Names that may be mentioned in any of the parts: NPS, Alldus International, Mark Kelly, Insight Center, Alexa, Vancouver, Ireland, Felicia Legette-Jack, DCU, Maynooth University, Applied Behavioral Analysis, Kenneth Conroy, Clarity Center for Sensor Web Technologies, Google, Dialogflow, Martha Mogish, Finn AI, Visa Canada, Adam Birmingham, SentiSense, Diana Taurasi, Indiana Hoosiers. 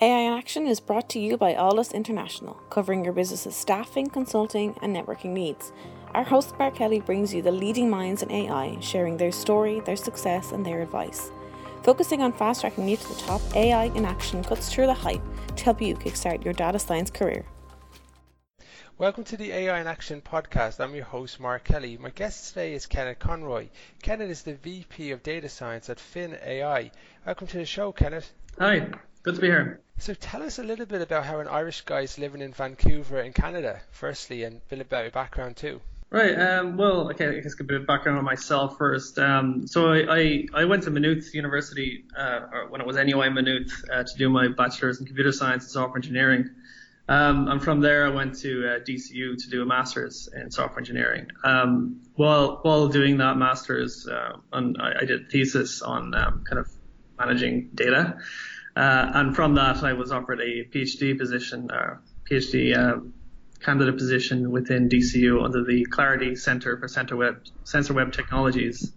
AI in Action is brought to you by Alldus International, covering your business's staffing, consulting, and networking needs. Our host, Mark Kelly, brings you the leading minds in AI, sharing their story, their success, and their advice. Focusing on fast-tracking you to the top, AI in Action cuts through the hype to help you kickstart your data science career. Welcome to the AI in Action podcast. I'm your host, Mark Kelly. My guest today is Kenneth Conroy. Kenneth is the VP of Data Science at Finn AI. Welcome to the show, Kenneth. Hi, good to be here. So tell us a little bit about how an Irish guy is living in Vancouver in Canada, firstly, and a bit about your background too. Right. I guess a bit of background on myself first. So I went to Maynooth University, when it was NUI Maynooth, to do my bachelor's in computer science and software engineering. And from there, I went to DCU to do a master's in software engineering. While doing that master's, I did a thesis on kind of managing data, and from that, I was offered a PhD position, candidate position within DCU under the Clarity Center for Sensor Web Technologies.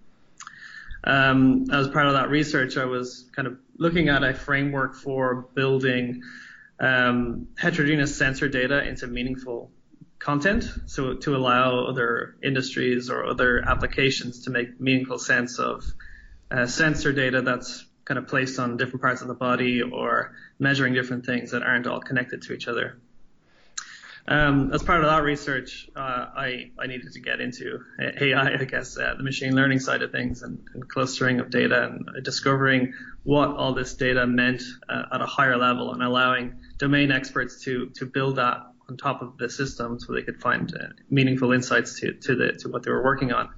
As part of that research, I was kind of looking at a framework for building heterogeneous sensor data into meaningful content, so to allow other industries or other applications to make meaningful sense of sensor data that's kind of placed on different parts of the body or measuring different things that aren't all connected to each other. As part of that research, I needed to get into AI, I guess, the machine learning side of things and clustering of data and discovering what all this data meant at a higher level and allowing domain experts to build that on top of the system so they could find meaningful insights to what they were working on.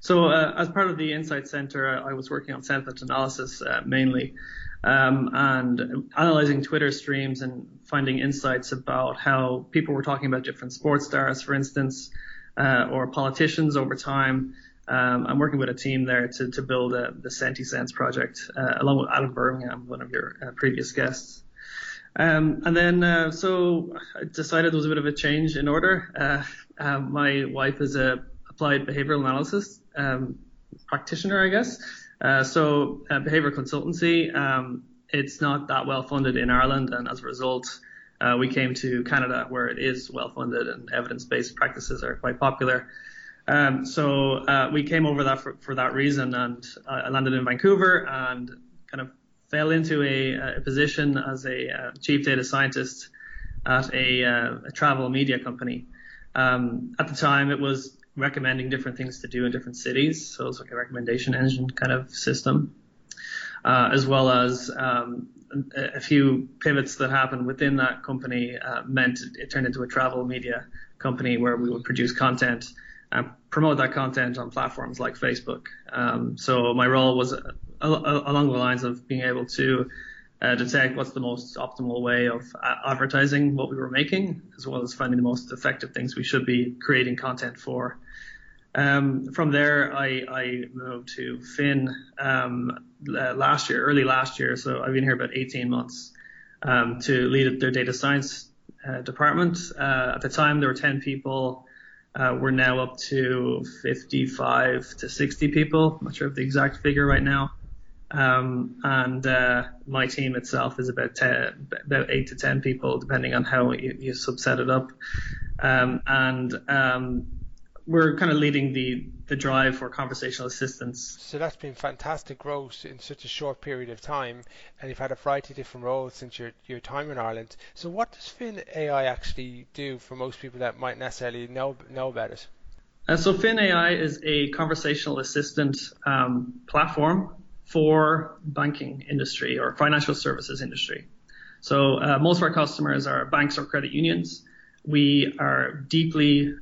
So as part of the Insight Center, I was working on sentiment analysis mainly. And analyzing Twitter streams and finding insights about how people were talking about different sports stars, for instance, or politicians over time. I'm working with a team there to build the SentiSense project, along with Adam Birmingham, one of your previous guests. So I decided there was a bit of a change in order. My wife is a applied behavioral analysis practitioner, I guess. So behavioral consultancy, it's not that well funded in Ireland, and as a result, we came to Canada where it is well funded and evidence-based practices are quite popular. So we came over that for that reason, and I landed in Vancouver and kind of fell into a position as a chief data scientist at a travel media company. At the time, it was recommending different things to do in different cities. So it's like a recommendation engine kind of system, as well as a few pivots that happened within that company meant it turned into a travel media company where we would produce content and promote that content on platforms like Facebook. So my role was along the lines of being able to detect what's the most optimal way of advertising what we were making, as well as finding the most effective things we should be creating content for. From there, I moved to Finn early last year. So I've been here about 18 months to lead their data science department. At the time, there were 10 people. We're now up to 55 to 60 people. I'm not sure of the exact figure right now. And my team itself is about 8 to 10 people, depending on how you subset it up. We're kind of leading the drive for conversational assistance. So that's been fantastic growth in such a short period of time, and you've had a variety of different roles since your time in Ireland. So what does Finn AI actually do for most people that might necessarily know about it? So Finn AI is a conversational assistant platform for banking industry or financial services industry. So most of our customers are banks or credit unions. We are deeply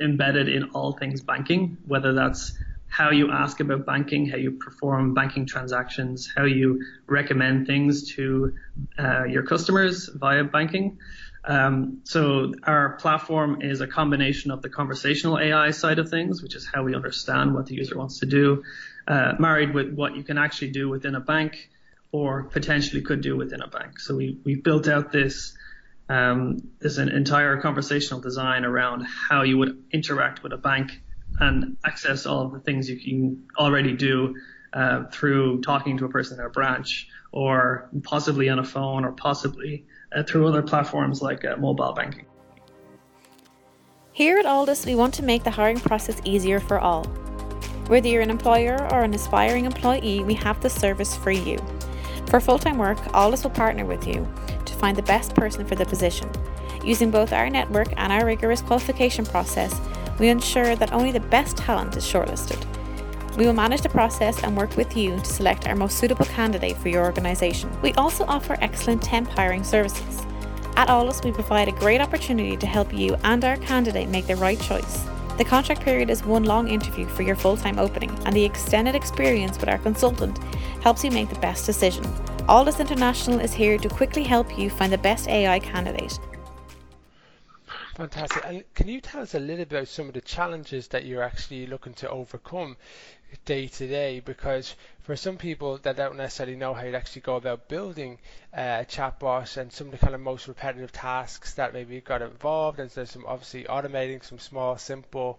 embedded in all things banking, whether that's how you ask about banking, how you perform banking transactions, how you recommend things to your customers via banking. So our platform is a combination of the conversational AI side of things, which is how we understand what the user wants to do, married with what you can actually do within a bank or potentially could do within a bank. So we built out this there's an entire conversational design around how you would interact with a bank and access all of the things you can already do through talking to a person in a branch, or possibly on a phone, or possibly through other platforms like mobile banking. Here at Alldus, we want to make the hiring process easier for all. Whether you're an employer or an aspiring employee, we have the service for you. For full-time work, Alldus will partner with you to find the best person for the position. Using both our network and our rigorous qualification process, we ensure that only the best talent is shortlisted. We will manage the process and work with you to select our most suitable candidate for your organisation. We also offer excellent temp hiring services. At Alldus, we provide a great opportunity to help you and our candidate make the right choice. The contract period is one long interview for your full-time opening, and the extended experience with our consultant helps you make the best decision. Alldus International is here to quickly help you find the best AI candidate. Fantastic. And can you tell us a little bit about some of the challenges that you're actually looking to overcome day to day? Because for some people that don't necessarily know how to actually go about building a chatbot, and some of the kind of most repetitive tasks that maybe got involved, and there's some obviously automating some small, simple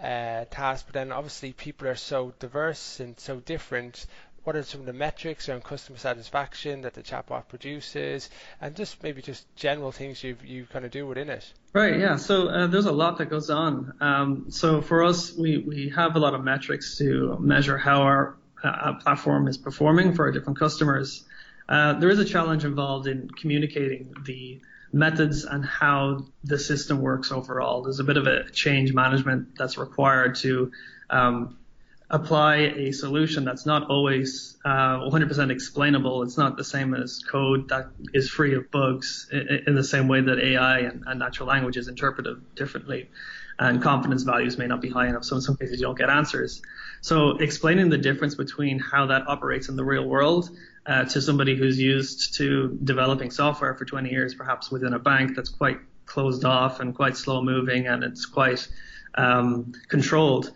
tasks, but then obviously people are so diverse and so different. What are some of the metrics around customer satisfaction that the chatbot produces, and just maybe just general things you kind of do within it? Right, yeah. So there's a lot that goes on. So for us, we have a lot of metrics to measure how our platform is performing for our different customers. There is a challenge involved in communicating the methods and how the system works overall. There's a bit of a change management that's required to apply a solution that's not always 100% explainable. It's not the same as code that is free of bugs in the same way that AI and natural language is interpreted differently. And confidence values may not be high enough, so in some cases you don't get answers. So explaining the difference between how that operates in the real world to somebody who's used to developing software for 20 years, perhaps within a bank that's quite closed off and quite slow moving, and it's quite controlled,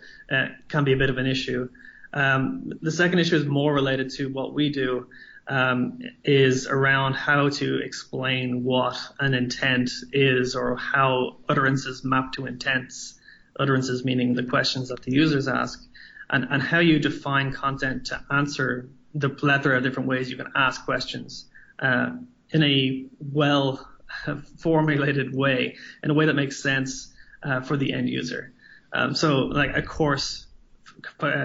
can be a bit of an issue. The second issue is more related to what we do, is around how to explain what an intent is, or how utterances map to intents, utterances meaning the questions that the users ask, and how you define content to answer the plethora of different ways you can ask questions in a well-formulated way, in a way that makes sense for the end user. So like a course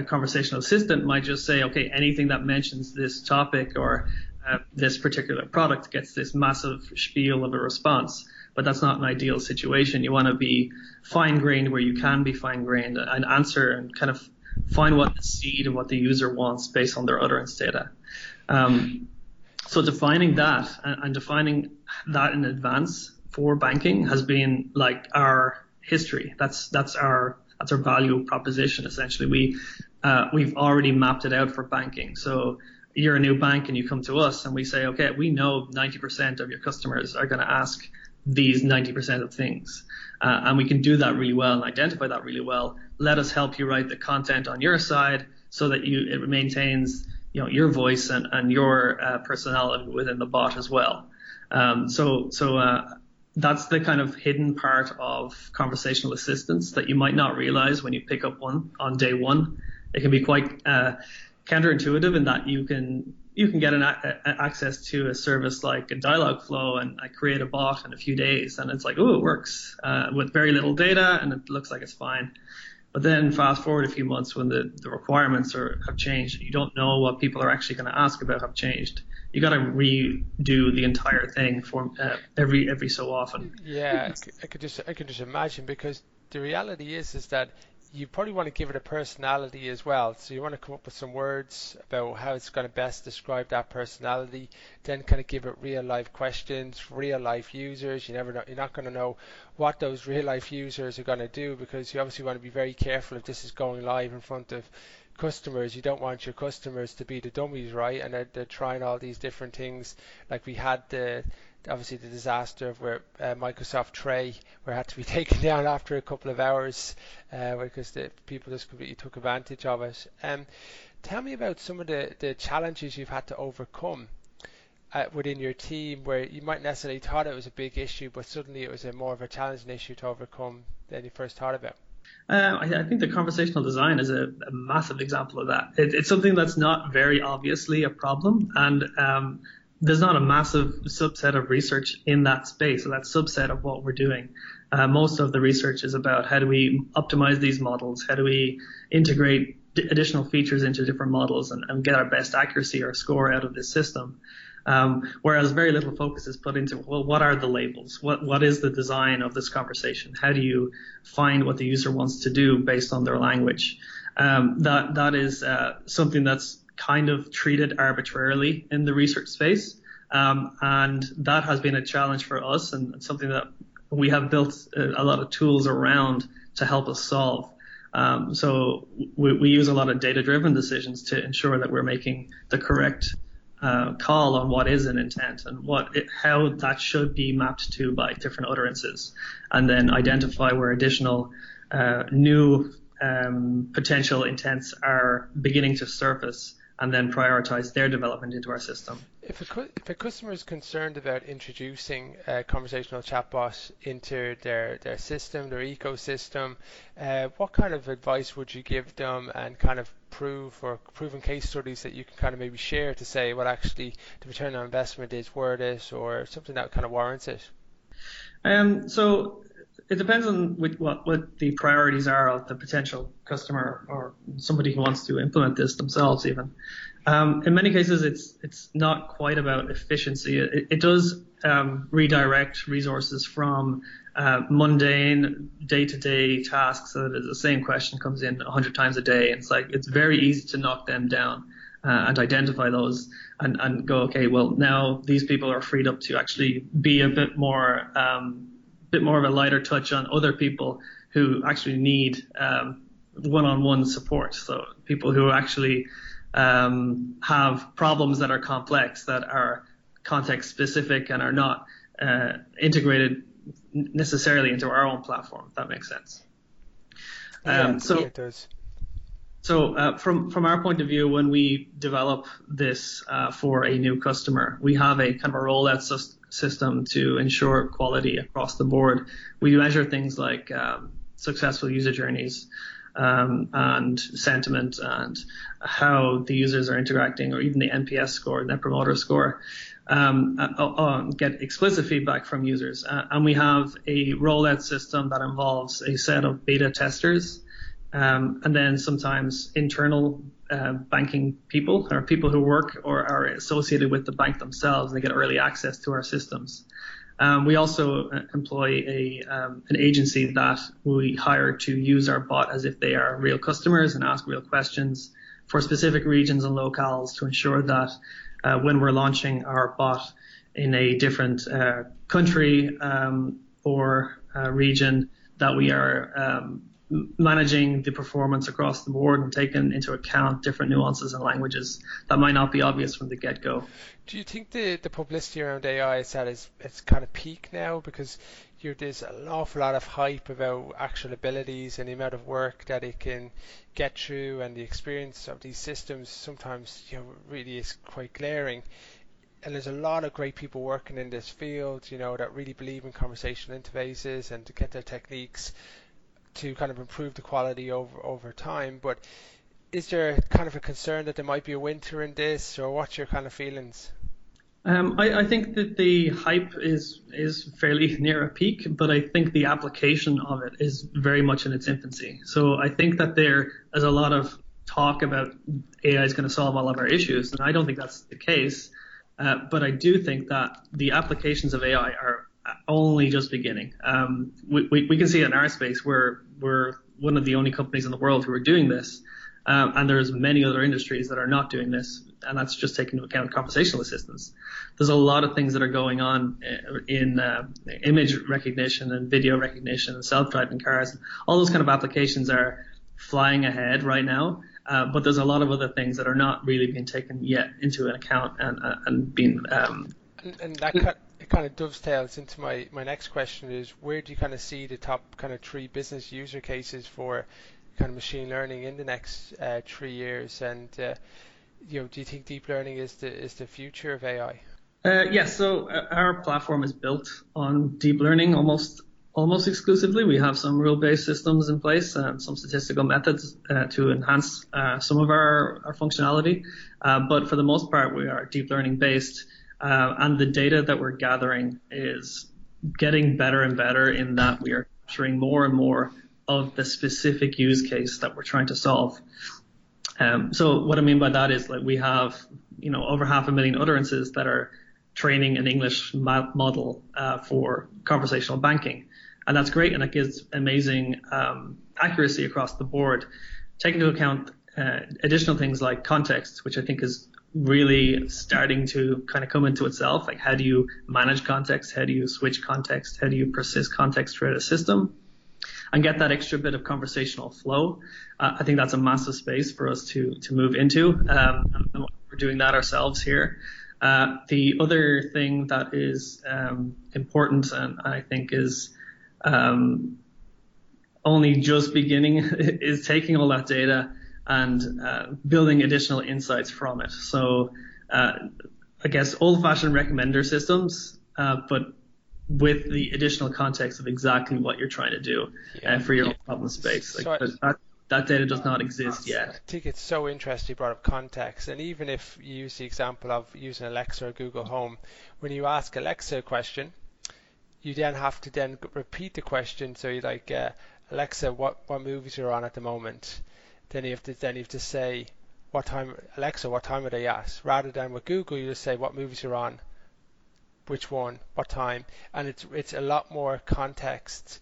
conversational assistant might just say, okay, anything that mentions this topic or this particular product gets this massive spiel of a response, but that's not an ideal situation. You want to be fine-grained where you can be fine-grained and answer and kind of find what the seed and what the user wants based on their utterance data. So defining that and defining that in advance for banking has been like our history. That's our value proposition. Essentially, we've already mapped it out for banking. So you're a new bank and you come to us and we say, okay, we know 90% of your customers are going to ask these 90% of things, and we can do that really well and identify that really well. Let us help you write the content on your side so that it maintains, you know, your voice and your personality within the bot as well. That's the kind of hidden part of conversational assistance that you might not realize when you pick up one on day one. It can be quite counterintuitive in that you can get access to a service like a Dialogflow, and I create a bot in a few days, and it's like, oh, it works with very little data, and it looks like it's fine. But then fast forward a few months when the requirements have changed, you don't know what people are actually going to ask about have changed. You got to redo the entire thing for every so often. Yeah, I could just imagine, because the reality is that you probably want to give it a personality as well. So you want to come up with some words about how it's going to best describe that personality, then kind of give it real life questions, real life users. You never know, you're not going to know what those real life users are going to do, because you obviously want to be very careful if this is going live in front of customers. You don't want your customers to be the dummies, right? And they're trying all these different things. Like we had the disaster where Microsoft Tray had to be taken down after a couple of hours because the people just completely took advantage of it. Tell me about some of the challenges you've had to overcome within your team, where you might necessarily thought it was a big issue, but suddenly it was more of a challenging issue to overcome than you first thought about. I think the conversational design is a massive example of that. It's something that's not very obviously a problem, and there's not a massive subset of research in that space, or that subset of what we're doing. Most of the research is about how do we optimize these models, how do we integrate additional features into different models and get our best accuracy or score out of this system. Whereas very little focus is put into, well, what are the labels? What is the design of this conversation? How do you find what the user wants to do based on their language? That is something that's kind of treated arbitrarily in the research space. And that has been a challenge for us and something that we have built a lot of tools around to help us solve. So we use a lot of data-driven decisions to ensure that we're making the correct call on what is an intent and how that should be mapped to by different utterances, and then identify where additional new potential intents are beginning to surface, and then prioritize their development into our system. If a customer is concerned about introducing a conversational chatbot into their system, their ecosystem, what kind of advice would you give them, and kind of proven case studies that you can kind of maybe share to say what actually the return on investment is worth it, or something that kind of warrants it? So it depends on what the priorities are of the potential customer or somebody who wants to implement this themselves even. In many cases, it's not quite about efficiency. It does redirect resources from mundane day-to-day tasks so that the same question comes in 100 times a day. It's very easy to knock them down and identify those and go, okay, well, now these people are freed up to actually be a bit more of a lighter touch on other people who actually need one-on-one support. So people who actually have problems that are complex, that are context-specific and are not integrated necessarily into our own platform, if that makes sense. Yeah, it does. So from our point of view, when we develop this for a new customer, we have a kind of a rollout system to ensure quality across the board. We measure things like successful user journeys and sentiment and how the users are interacting, or even the NPS score, Net Promoter Score, get explicit feedback from users. And we have a rollout system that involves a set of beta testers and then sometimes internal banking people, or people who work or are associated with the bank themselves, and they get early access to our systems. We also employ an agency that we hire to use our bot as if they are real customers and ask real questions for specific regions and locales to ensure that when we're launching our bot in a different country or region, that we are managing the performance across the board and taking into account different nuances and languages that might not be obvious from the get-go. Do you think the publicity around AI is that it's kind of peak now? Because there's an awful lot of hype about actual abilities and the amount of work that it can get through, and the experience of these systems sometimes really is quite glaring. And there's a lot of great people working in this field, that really believe in conversational interfaces and to get their techniques to kind of improve the quality over time. But is there kind of a concern that there might be a winter in this, or what's your kind of feelings? I think that the hype is fairly near a peak, but I think the application of it is very much in its infancy. So I think that there is a lot of talk about AI is going to solve all of our issues, and I don't think that's the case. But I do think that the applications of AI are only just beginning. We can see in our space we're one of the only companies in the world who are doing this, and there's many other industries that are not doing this, and that's just taking into account conversational assistants. There's a lot of things that are going on in image recognition and video recognition and self-driving cars. All those kind of applications are flying ahead right now, but there's a lot of other things that are not really being taken yet into an account and being and that it kind of dovetails into my next question, is where do you kind of see the top kind of 3 business user cases for kind of machine learning in the next 3 years, and do you think deep learning is the future of AI? Yes, so our platform is built on deep learning almost almost exclusively. We have some rule-based systems in place and some statistical methods to enhance some of our functionality. But for the most part, we are deep learning-based, and the data that we're gathering is getting better and better in that we are capturing more and more of the specific use case that we're trying to solve. So what I mean by that is, like, we have, over 500,000 utterances that are training an English model for conversational banking. And that's great, and that gives amazing accuracy across the board. Take into account additional things like context, which I think is really starting to kind of come into itself. Like, how do you manage context? How do you switch context? How do you persist context throughout a system and get that extra bit of conversational flow? I think that's a massive space for us to move into. And we're doing that ourselves here. The other thing that is important, and I think is only just beginning, is taking all that data and building additional insights from it. So I guess old-fashioned recommender systems, but with the additional context of exactly what you're trying to do for your own problem space. Like, so that data does not exist yet. I think it's so interesting you brought up context. And even if you use the example of using Alexa or Google Home, when you ask Alexa a question, you then have to then repeat the question. So you're like, Alexa, what movies are on at the moment? Then you have to say, what time, Alexa, what time are they at? Rather than with Google, you just say, what movies are on, which one, what time, and it's a lot more context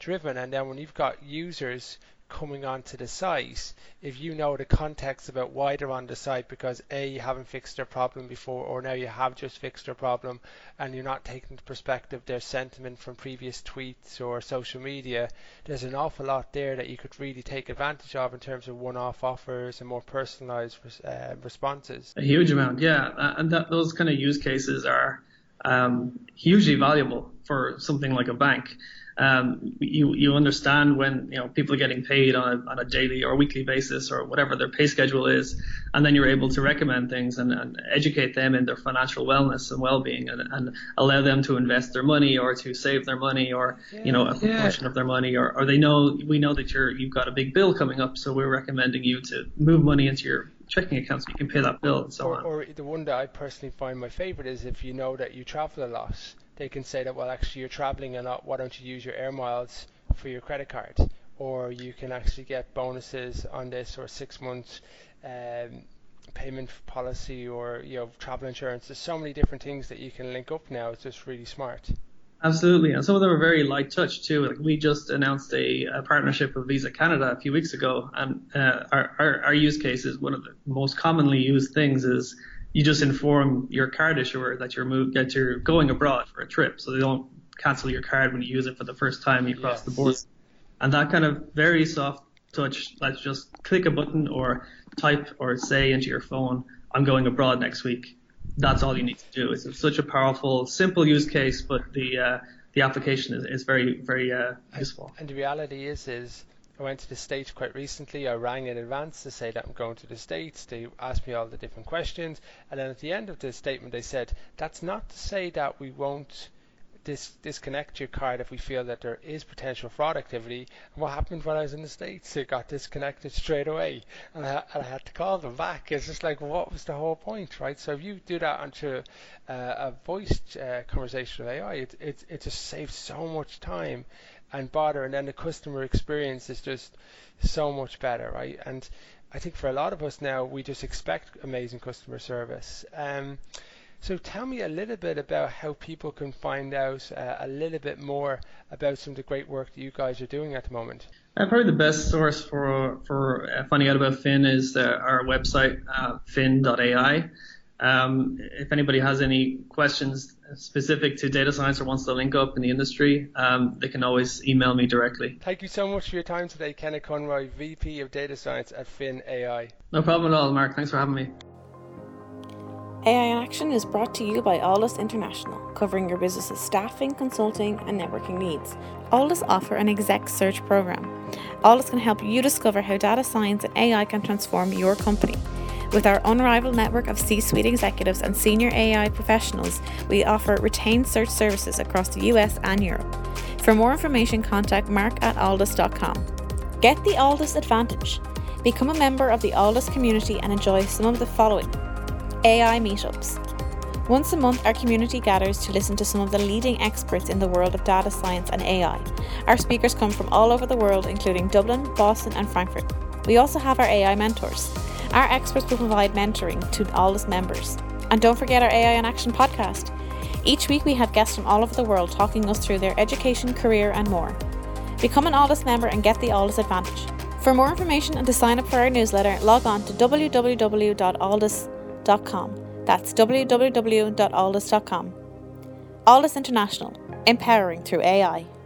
driven. And then when you've got users coming onto the site, if you know the context about why they're on the site, because A, you haven't fixed their problem before, or now you have just fixed their problem, and you're not taking into perspective their sentiment from previous tweets or social media, there's an awful lot there that you could really take advantage of in terms of one-off offers and more personalized responses. A huge amount, yeah. And those kind of use cases are hugely valuable for something like a bank. You understand when people are getting paid on a daily or weekly basis or whatever their pay schedule is, and then you're able to recommend things and educate them in their financial wellness and well-being and allow them to invest their money or to save their money or a proportion of their money, or we know that you've got a big bill coming up, so we're recommending you to move money into your checking accounts so you can pay that bill and so on. Or the one that I personally find my favorite is, if you know that you travel a lot, they can say that, well, actually, you're traveling a lot, why don't you use your air miles for your credit card? Or you can actually get bonuses on this, or 6 months payment policy, or travel insurance. There's so many different things that you can link up now. It's just really smart. Absolutely, and some of them are very light touch too. Like, we just announced a partnership with Visa Canada a few weeks ago, and our use case is one of the most commonly used things is, you just inform your card issuer that you're going abroad for a trip, so they don't cancel your card when you use it for the first time you cross the border. And that kind of very soft touch, let's just click a button or type or say into your phone, I'm going abroad next week. That's all you need to do. It's such a powerful, simple use case, but the application is very, very useful. And the reality is I went to the States quite recently. I rang in advance to say that I'm going to the States. They asked me all the different questions. And then at the end of the statement, they said, that's not to say that we won't disconnect your card if we feel that there is potential fraud activity. And what happened when I was in the States? It got disconnected straight away. And I had to call them back. It's just like, well, what was the whole point, right? So if you do that onto a voiced conversation with AI, it just saves so much time and bother, and then the customer experience is just so much better, right? And I think for a lot of us now, we just expect amazing customer service. So tell me a little bit about how people can find out a little bit more about some of the great work that you guys are doing at the moment. Probably the best source for finding out about Finn is our website, finn.ai. If anybody has any questions specific to data science or wants to link up in the industry, they can always email me directly. Thank you so much for your time today, Kenneth Conroy, VP of Data Science at Finn AI. No problem at all, Mark. Thanks for having me. AI in Action is brought to you by Alldus International, covering your business's staffing, consulting, and networking needs. Alldus offer an exec search program. Alldus can help you discover how data science and AI can transform your company. With our unrivaled network of C-suite executives and senior AI professionals, we offer retained search services across the US and Europe. For more information, contact Mark at alldus.com. Get the Alldus Advantage. Become a member of the Alldus community and enjoy some of the following. AI meetups. Once a month, our community gathers to listen to some of the leading experts in the world of data science and AI. Our speakers come from all over the world, including Dublin, Boston, and Frankfurt. We also have our AI mentors. Our experts will provide mentoring to Alldus members. And don't forget our AI in Action podcast. Each week we have guests from all over the world talking us through their education, career, and more. Become an Alldus member and get the Alldus Advantage. For more information and to sign up for our newsletter, log on to www.alldus.com. That's www.alldus.com. Alldus International, empowering through AI.